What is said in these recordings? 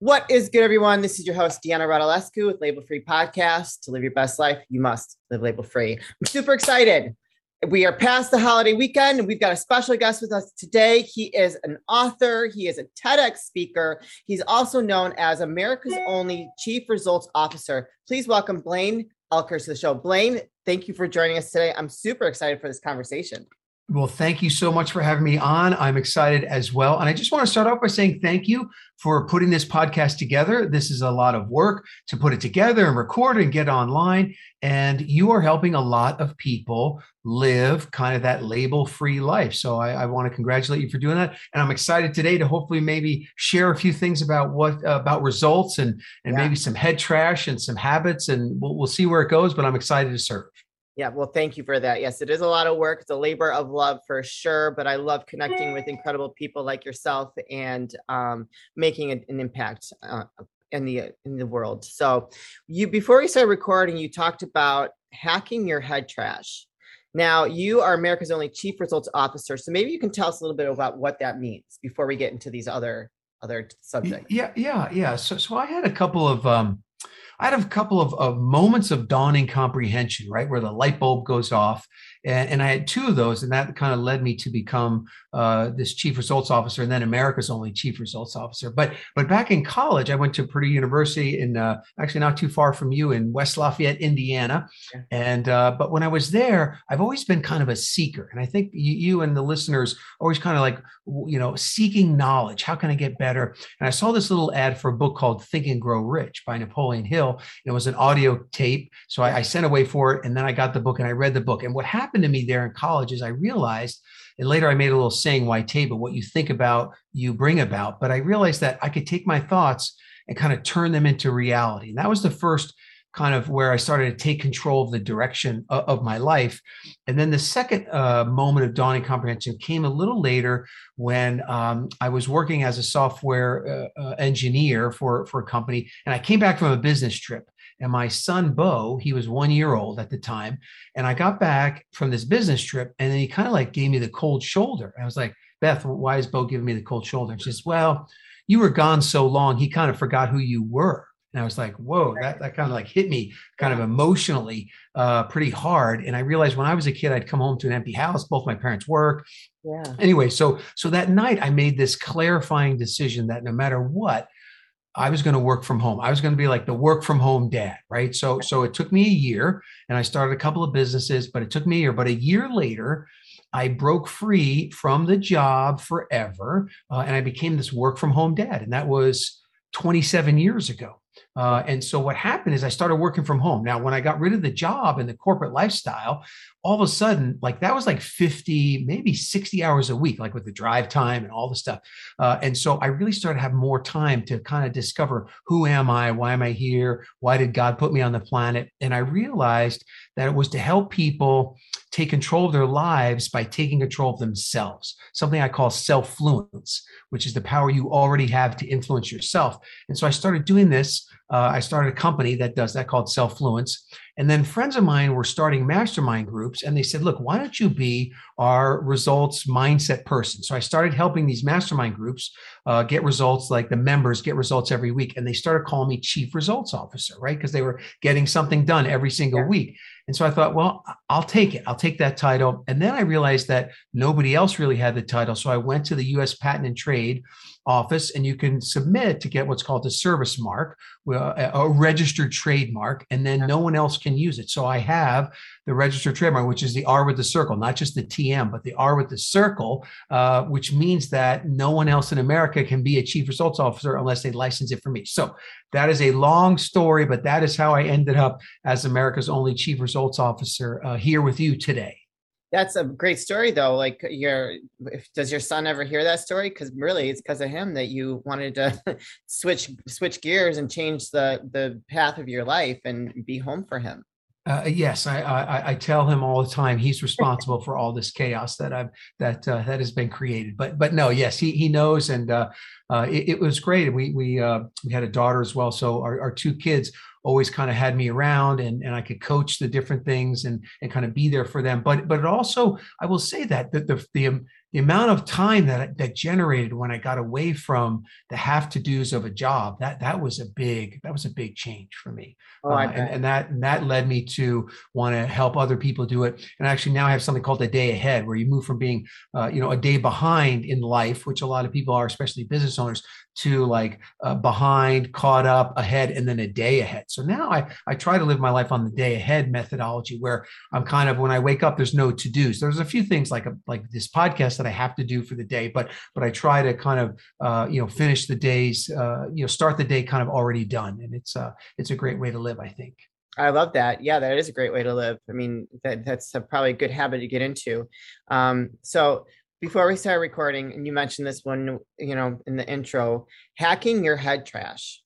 What is good, everyone? This is your host, Deanna Radulescu with Label Free Podcast. To live your best life, you must live label free. I'm super excited. We are past the holiday weekend, and we've got a special guest with us today. He is an author. He is a TEDx speaker. He's also known as America's only Chief Results Officer. Please welcome Blaine Oelkers to the show. Blaine, thank you for joining us today. I'm super excited for this conversation. Well, thank you so much for having me on. I'm excited as well. And I just want to start off by saying thank you for putting this podcast together. This is a lot of work to put it together and record and get online. And you are helping a lot of people live kind of that label-free life. So I want to congratulate you for doing that. And I'm excited today to hopefully maybe share a few things about what about results and maybe some head trash and some habits. And we'll see where it goes, but I'm excited to serve. Yeah, well, thank you for that. Yes, it is a lot of work. It's a labor of love for sure, but I love connecting with incredible people like yourself and making an impact in the world. So you, before we started recording, you talked about hacking your head trash. Now, you are America's only Chief Results Officer. So maybe you can tell us a little bit about what that means before we get into these other subjects. Yeah. So I had a couple of... I had a couple of moments of dawning comprehension, right, where the light bulb goes off. And I had two of those, and that kind of led me to become this Chief Results Officer and then America's only Chief Results Officer. But back in college, I went to Purdue University in actually not too far from you in West Lafayette, Indiana. Yeah. And but when I was there, I've always been kind of a seeker. And I think you and the listeners always kind of like, you know, seeking knowledge. How can I get better? And I saw this little ad for a book called Think and Grow Rich by Napoleon Hill. And it was an audio tape. So I sent away for it. And then I got the book and I read the book. And what happened to me there in college is I realized, and later I made a little saying, why table, what you think about, you bring about. But I realized that I could take my thoughts and kind of turn them into reality. And that was the first kind of where I started to take control of the direction of my life. And then the second moment of dawning comprehension came a little later when I was working as a software engineer for a company. And I came back from a business trip. And my son, Bo, he was 1 year old at the time. And I got back from this business trip and then he kind of like gave me the cold shoulder. I was like, Beth, why is Bo giving me the cold shoulder? And she says, well, you were gone so long, he kind of forgot who you were. And I was like, whoa, that kind of like hit me kind of emotionally pretty hard. And I realized when I was a kid, I'd come home to an empty house. Both my parents work. Yeah. Anyway, so that night I made this clarifying decision that no matter what, I was going to work from home. I was going to be like the work from home dad, right? So it took me a year and I started a couple of businesses, but it took me a year. But a year later, I broke free from the job forever and I became this work from home dad. And that was 27 years ago. And so what happened is I started working from home. Now, when I got rid of the job and the corporate lifestyle, all of a sudden, like that was like 50, maybe 60 hours a week, like with the drive time and all the stuff. And so I really started to have more time to kind of discover who am I? Why am I here? Why did God put me on the planet? And I realized that it was to help people take control of their lives by taking control of themselves, something I call self-fluence, which is the power you already have to influence yourself. And so I started doing this. I started a company that does that called Self-Fluence. And then friends of mine were starting mastermind groups. And they said, look, why don't you be our results mindset person? So I started helping these mastermind groups get results, like the members get results every week. And they started calling me Chief Results Officer, right? Because they were getting something done every single week. And so I thought, well, I'll take it. I'll take that title. And then I realized that nobody else really had the title. So I went to the U.S. Patent and Trade Office, and you can submit to get what's called a service mark, a registered trademark, and then no one else can use it. So I have the registered trademark, which is the R with the circle, not just the TM, but the R with the circle, which means that no one else in America can be a Chief Results Officer unless they license it for me. So that is a long story, but that is how I ended up as America's only Chief Results Officer here with you today. That's a great story, though. Like, does your son ever hear that story? Because really, it's because of him that you wanted to switch gears and change the path of your life and be home for him. Yes, I tell him all the time he's responsible for all this chaos that has been created. But no, yes, he knows, and it was great. We had a daughter as well, so our two kids always kind of had me around, and I could coach the different things and kind of be there for them. But it also, I will say that the amount of time that generated when I got away from the have to do's of a job, that was a big change for me. And that led me to want to help other people do it. And actually now I have something called a day ahead, where you move from being, a day behind in life, which a lot of people are, especially business owners, to like behind, caught up, ahead, and then a day ahead. So now I try to live my life on the day ahead methodology, where I'm kind of, when I wake up, there's no to-dos. There's a few things like this podcast that I have to do for the day, but I try to kind of, finish the days, start the day kind of already done. And it's a great way to live, I think. I love that. Yeah, that is a great way to live. I mean, that's probably a good habit to get into. So before we start recording, and you mentioned this one, in the intro, hacking your head trash.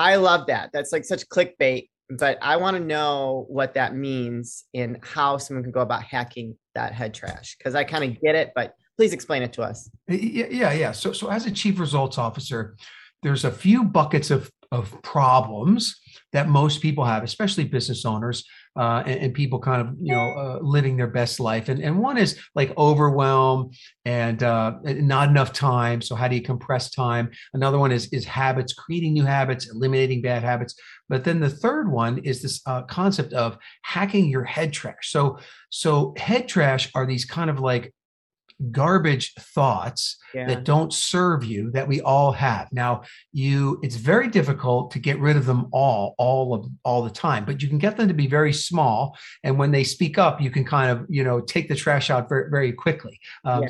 I love that. That's like such clickbait, but I want to know what that means and how someone can go about hacking that head trash, because I kind of get it, but please explain it to us. Yeah. So as a Chief Results Officer, there's a few buckets of problems that most people have, especially business owners and people kind of, living their best life. And one is like overwhelm and not enough time. So how do you compress time? Another one is habits, creating new habits, eliminating bad habits. But then the third one is this concept of hacking your head trash. So head trash are these kind of like garbage thoughts that don't serve you, that we all have. Now, it's very difficult to get rid of them all the time, but you can get them to be very small. And when they speak up, you can kind of, take the trash out very, very quickly.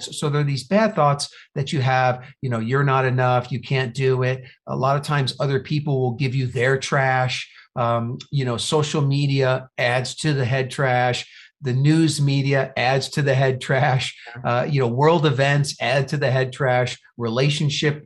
So there are these bad thoughts that you have, you're not enough, you can't do it. A lot of times other people will give you their trash. Social media adds to the head trash. The news media adds to the head trash, world events add to the head trash, relationship,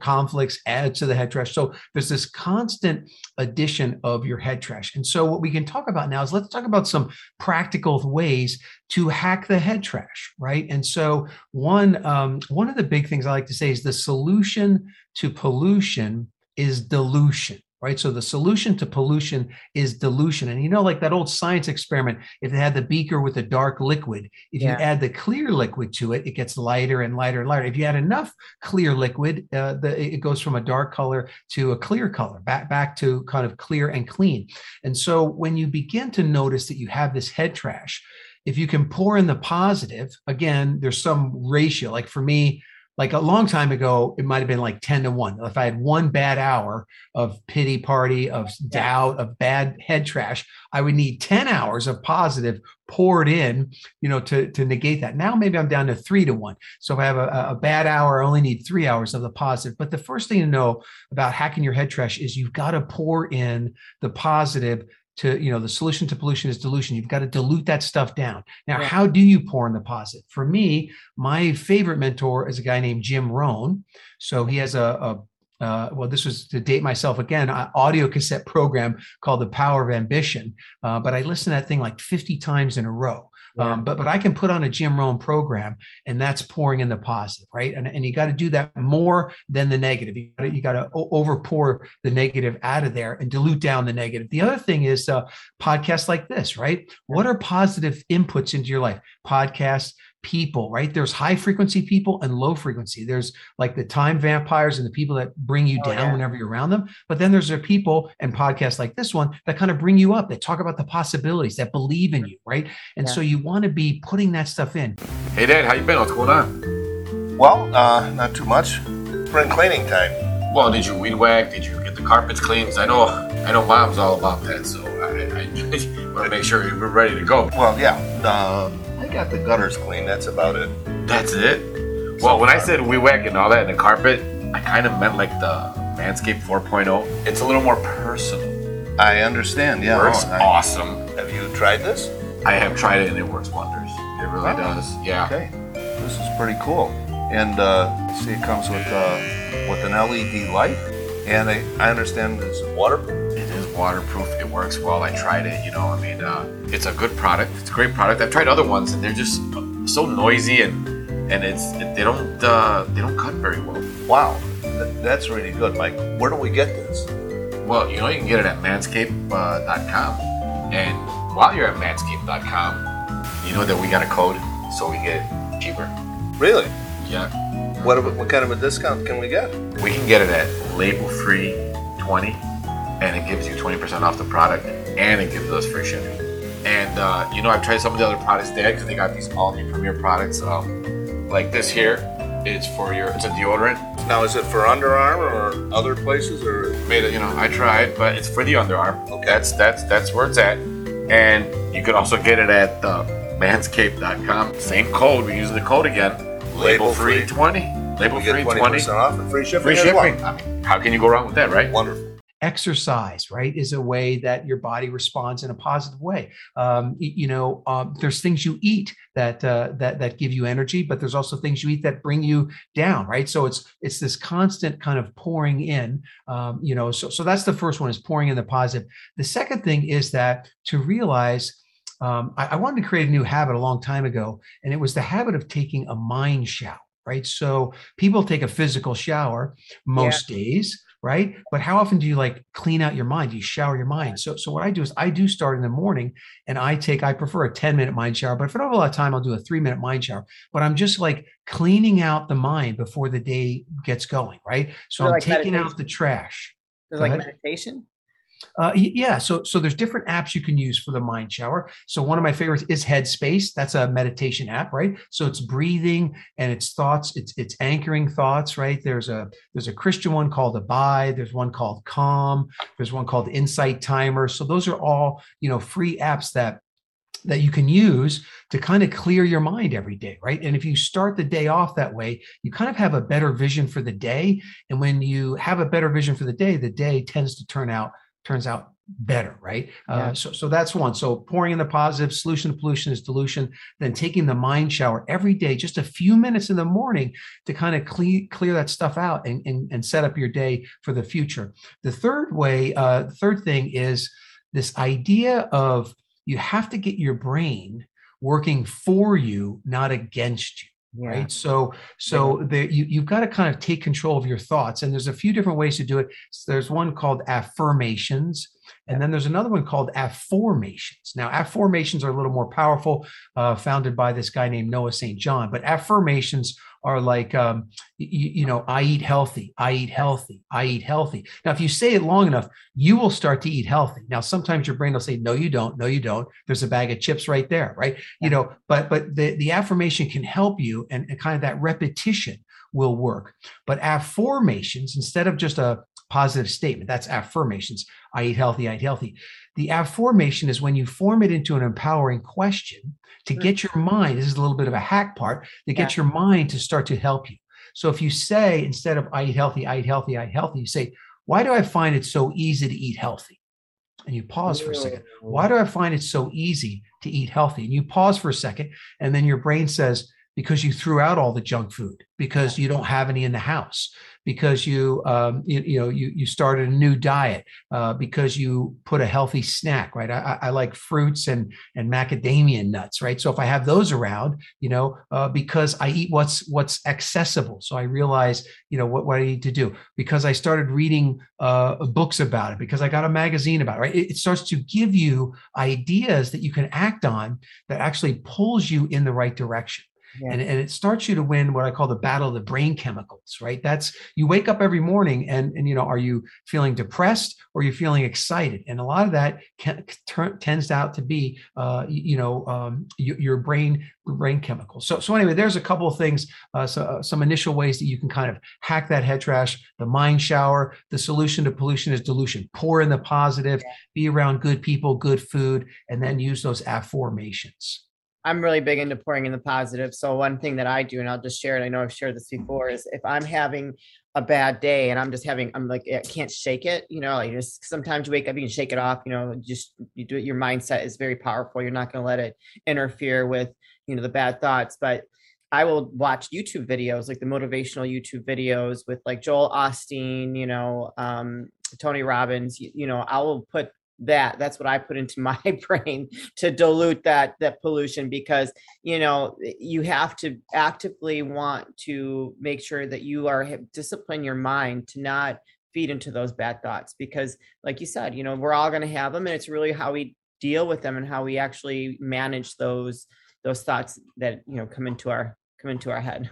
conflicts add to the head trash. So there's this constant addition of your head trash. And so what we can talk about now is, let's talk about some practical ways to hack the head trash, right? And so one of the big things I like to say is the solution to pollution is dilution. Right. So the solution to pollution is dilution. And, like that old science experiment, if they had the beaker with the dark liquid, if you add the clear liquid to it, it gets lighter and lighter and lighter. If you add enough clear liquid, it goes from a dark color to a clear color, back to kind of clear and clean. And so when you begin to notice that you have this head trash, if you can pour in the positive, again, there's some ratio. Like for me, like a long time ago, it might've been like 10-1. If I had one bad hour of pity party, of doubt, of bad head trash, I would need 10 hours of positive poured in, to negate that. Now, maybe I'm down to 3-1. So if I have a bad hour, I only need 3 hours of the positive. But the first thing to know about hacking your head trash is you've got to pour in the positive to, the solution to pollution is dilution. You've got to dilute that stuff down. Now, how do you pour in the positive? For me, my favorite mentor is a guy named Jim Rohn. So he has this was, to date myself again, an audio cassette program called The Power of Ambition. But I listened to that thing like 50 times in a row. But I can put on a Jim Rohn program, and that's pouring in the positive, right? And you got to do that more than the negative. You got to over pour the negative out of there and dilute down the negative. The other thing is podcasts like this, right? What are positive inputs into your life? Podcasts, people, right? There's high frequency people and low frequency. There's like the time vampires and the people that bring you down whenever you're around them. But then there's the people and podcasts like this one that kind of bring you up, that talk about the possibilities, that believe in you, right? And so you want to be putting that stuff in. Hey Dad, how you been? What's going on? Well, not too much. Spring cleaning time. Well, did you weed whack? Did you get the carpets cleaned? I know Mom's all about that, so I want to make sure you're ready to go. Well, yeah. I got the gutters clean. That's about it. That's it? Well, so when I said we whack and all that in the carpet, I kind of meant like the Manscaped 4.0. It's a little more personal. I understand. Yeah. Works awesome. Have you tried this? I have tried it and it works wonders. It really does. Yeah. Okay. This is pretty cool. And see, it comes with an LED light. And I understand it's waterproof. It is waterproof. It works well. I tried it. It's a good product. It's a great product. I've tried other ones, and they're just so noisy, and they don't cut very well. Wow, that's really good, Mike. Where do we get this? well, you know, you can get it at Manscaped.com. And while you're at Manscaped.com, you know that we got a code so we get it cheaper. Really? Yeah. What kind of a discount can we get? We can get it at LABELFREE20, and it gives you 20% off the product, and it gives us free shipping. And, you know, I've tried some of the other products there because they got these all-new premier products. Like this here, it's a deodorant. Now, is it for underarm or other places? Or you know, I tried, but it's for the underarm. Okay. That's where it's at. And you can also get it at Manscaped.com. Same code. We're using the code again. Label free 20. Label free 20% off and free shipping. Free shipping. I mean, how can you go wrong with that, right? Wonderful. Exercise, right, is a way that your body responds in a positive way. There's things you eat that give you energy, but there's also things you eat that bring you down, right? So it's this constant kind of pouring in. So that's the first one, is pouring in the positive. The second thing is that to realize. I wanted to create a new habit a long time ago, and it was the habit of taking a mind shower, right? So people take a physical shower most days, right? But how often do you clean out your mind? Do you shower your mind? So what I do is I do start in the morning, and I prefer a 10-minute mind shower, but if I don't have a lot of time, I'll do a 3-minute mind shower. But I'm just cleaning out the mind before the day gets going, right? So I'm taking meditation. Out the trash. There's meditation? So there's different apps you can use for the mind shower. So one of my favorites is Headspace. That's a meditation app, right? So it's breathing and it's thoughts, it's anchoring thoughts, right? There's a Christian one called Abide. There's one called Calm. There's one called Insight Timer. So those are all, free apps that you can use to kind of clear your mind every day, right? And if you start the day off that way, you kind of have a better vision for the day. And when you have a better vision for the day tends to turn out better, right? Yeah. So that's one. So pouring in the positive, solution to pollution is dilution, then taking the mind shower every day, just a few minutes in the morning to kind of clear that stuff out and set up your day for the future. The third thing is this idea of you have to get your brain working for you, not against you. Yeah. Right. So you've got to kind of take control of your thoughts. And there's a few different ways to do it. So there's one called affirmations. And then there's another one called afformations. Now, afformations are a little more powerful, founded by this guy named Noah St. John. But afformations are I eat healthy, I eat healthy, I eat healthy. Now, if you say it long enough, you will start to eat healthy. Now, sometimes your brain will say, no, you don't. No, you don't. There's a bag of chips right there. Right. But the affirmation can help you, and kind of that repetition will work. But afformations, instead of just a positive statement. That's affirmations. I eat healthy, I eat healthy. The affirmation is when you form it into an empowering question to get your mind, this is a little bit of a hack part, to get your mind to start to help you. So if you say, instead of I eat healthy, I eat healthy, I eat healthy, you say, why do I find it so easy to eat healthy? And you pause for a second. Why do I find it so easy to eat healthy? And you pause for a second, and then your brain says, because you threw out all the junk food, because you don't have any in the house, because you started a new diet, because you put a healthy snack, right? I like fruits and macadamia nuts, right? So if I have those around, because I eat what's accessible. So I realize, what I need to do, because I started reading books about it, because I got a magazine about it, right? It starts to give you ideas that you can act on that actually pulls you in the right direction. Yeah. And it starts you to win what I call the battle of the brain chemicals, right? That's, you wake up every morning and are you feeling depressed or are you feeling excited? And a lot of that tends out to be, your brain chemicals. So anyway, there's a couple of things, some initial ways that you can kind of hack that head trash, the mind shower, the solution to pollution is dilution, pour in the positive, be around good people, good food, and then use those affirmations. I'm really big into pouring in the positive. So one thing that I do, and I'll just share it, I know I've shared this before, is if I'm having a bad day and I can't shake it, sometimes you wake up, you can shake it off, you do it. Your mindset is very powerful. You're not going to let it interfere with, the bad thoughts, but I will watch YouTube videos, like the motivational YouTube videos with Joel Osteen, Tony Robbins, I will put that's what I put into my brain to dilute that pollution, because you have to actively want to make sure that you discipline your mind to not feed into those bad thoughts, because like you said, you know, we're all going to have them, and it's really how we deal with them and how we actually manage those thoughts that, you know, come into our head.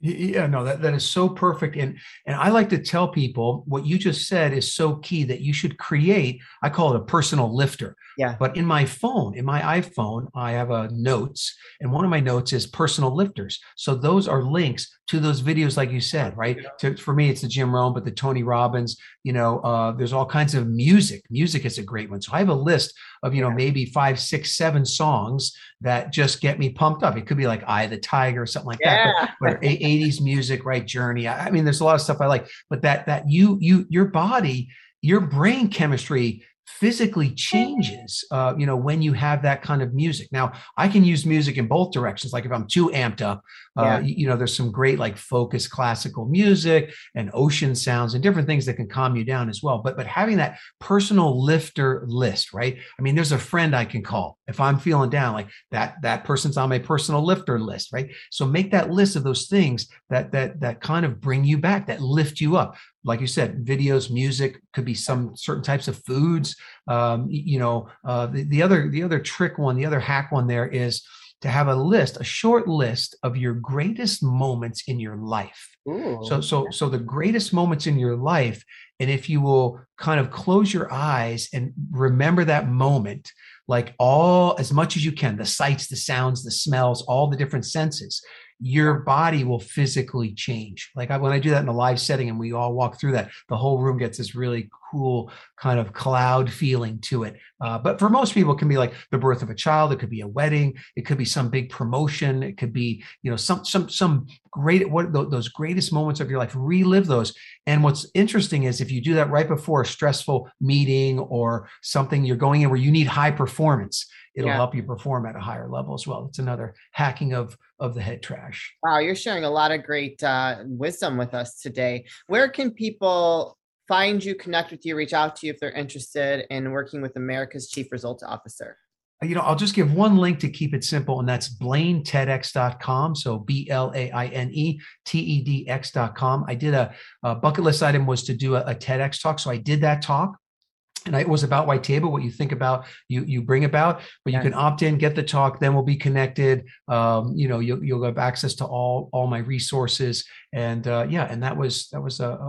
Yeah, no, that is so perfect. And I like to tell people what you just said is so key, that you should create, I call it a personal lifter. Yeah. But in my phone, in my iPhone, I have a notes, and one of my notes is personal lifters. So those are links to those videos, like you said, right? Yeah. For me, it's the Jim Rohn, but the Tony Robbins, you know, there's all kinds of music. Music is a great one. So I have a list of, you know, maybe 5, 6, 7 songs that just get me pumped up. It could be like Eye of the Tiger or something like that, but 80s music, right? Journey. I mean, there's a lot of stuff I like, but that your body, your brain chemistry physically changes, you know, when you have that kind of music. Now, I can use music in both directions. Like if I'm too amped up, you know, there's some great like focused classical music and ocean sounds and different things that can calm you down as well. But having that personal lifter list, right? I mean, there's a friend I can call if I'm feeling down, like that person's on my personal lifter list, right? So make that list of those things that kind of bring you back, that lift you up. Like you said, videos, music, could be some certain types of foods. You know, the other trick one, the other hack one there is to have a list, a short list of your greatest moments in your life. Ooh. So the greatest moments in your life. And if you will kind of close your eyes and remember that moment, like all as much as you can, the sights, the sounds, the smells, all the different senses, your body will physically change. Like when I do that in a live setting and we all walk through that, the whole room gets this really cool kind of cloud feeling to it. But for most people, it can be like the birth of a child. It could be a wedding. It could be some big promotion. It could be, you know, some great, what those greatest moments of your life, relive those. And what's interesting is if you do that right before a stressful meeting or something you're going in where you need high performance, it'll help you perform at a higher level as well. It's another hacking of the head trash. Wow. You're sharing a lot of great wisdom with us today. Where can people find you, connect with you, reach out to you if they're interested in working with America's Chief Results Officer? You know, I'll just give one link to keep it simple, and that's BlaineTEDx.com. So BlaineTEDx.com. I did a bucket list item was to do a TEDx talk. So I did that talk. And it was about white table, what you think about, you bring about, but you can opt in, get the talk, then we'll be connected. You know, you'll have access to all my resources. And and that was a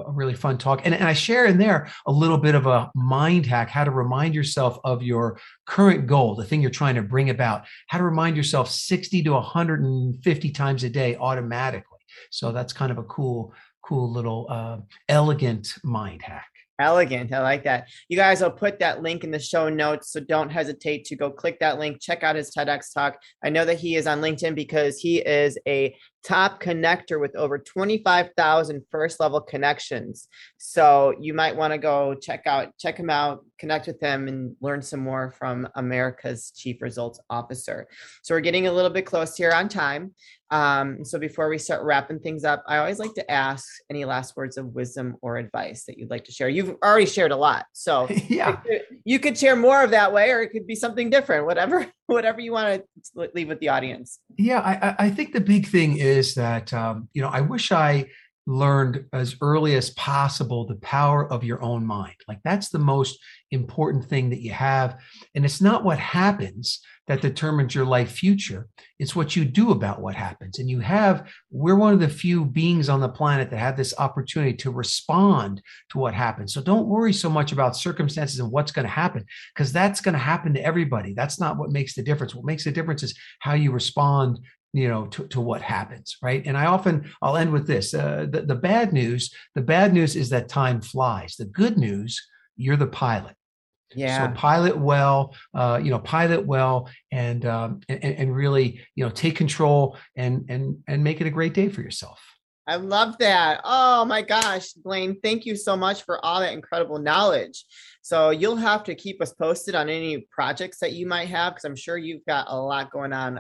really fun talk. And I share in there a little bit of a mind hack, how to remind yourself of your current goal, the thing you're trying to bring about, how to remind yourself 60 to 150 times a day automatically. So that's kind of a cool little elegant mind hack. Elegant. I like that. You guys, I'll put that link in the show notes. So don't hesitate to go click that link, check out his TEDx talk. I know that he is on LinkedIn because he is a top connector with over 25,000 first level connections. So you might want to go check him out, connect with him, and learn some more from America's Chief Results Officer. So we're getting a little bit close here on time. So before we start wrapping things up, I always like to ask any last words of wisdom or advice that you'd like to share. You've already shared a lot, so you could share more of that way, or it could be something different, whatever you want to leave with the audience. Yeah. I think the big thing is that, you know, I wish I learned as early as possible the power of your own mind. Like that's the most important thing that you have. And it's not what happens that determines your life future. It's what you do about what happens. And we're one of the few beings on the planet that have this opportunity to respond to what happens. So don't worry so much about circumstances and what's going to happen, because that's going to happen to everybody. That's not what makes the difference. What makes the difference is how you respond, you know, to what happens, right? And I'll end with this, the bad news is that time flies. The good news, you're the pilot. Yeah. So pilot well, and really, you know, take control and make it a great day for yourself. I love that. Oh my gosh, Blaine, thank you so much for all that incredible knowledge. So you'll have to keep us posted on any projects that you might have, because I'm sure you've got a lot going on.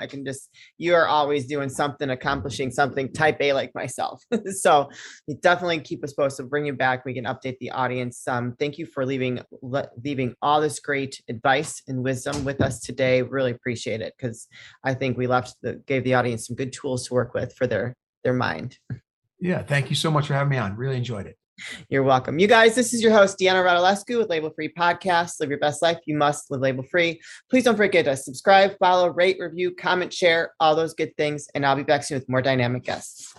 You are always doing something, accomplishing something, type A like myself. So you definitely keep us posted. We'll bring you back. We can update the audience. Thank you for leaving all this great advice and wisdom with us today. Really appreciate it, because I think we gave the audience some good tools to work with for their mind. Yeah. Thank you so much for having me on. Really enjoyed it. You're welcome. You guys, this is your host, Deanna Radulescu with Label Free Podcast. Live your best life. You must live label free. Please don't forget to subscribe, follow, rate, review, comment, share, all those good things. And I'll be back soon with more dynamic guests.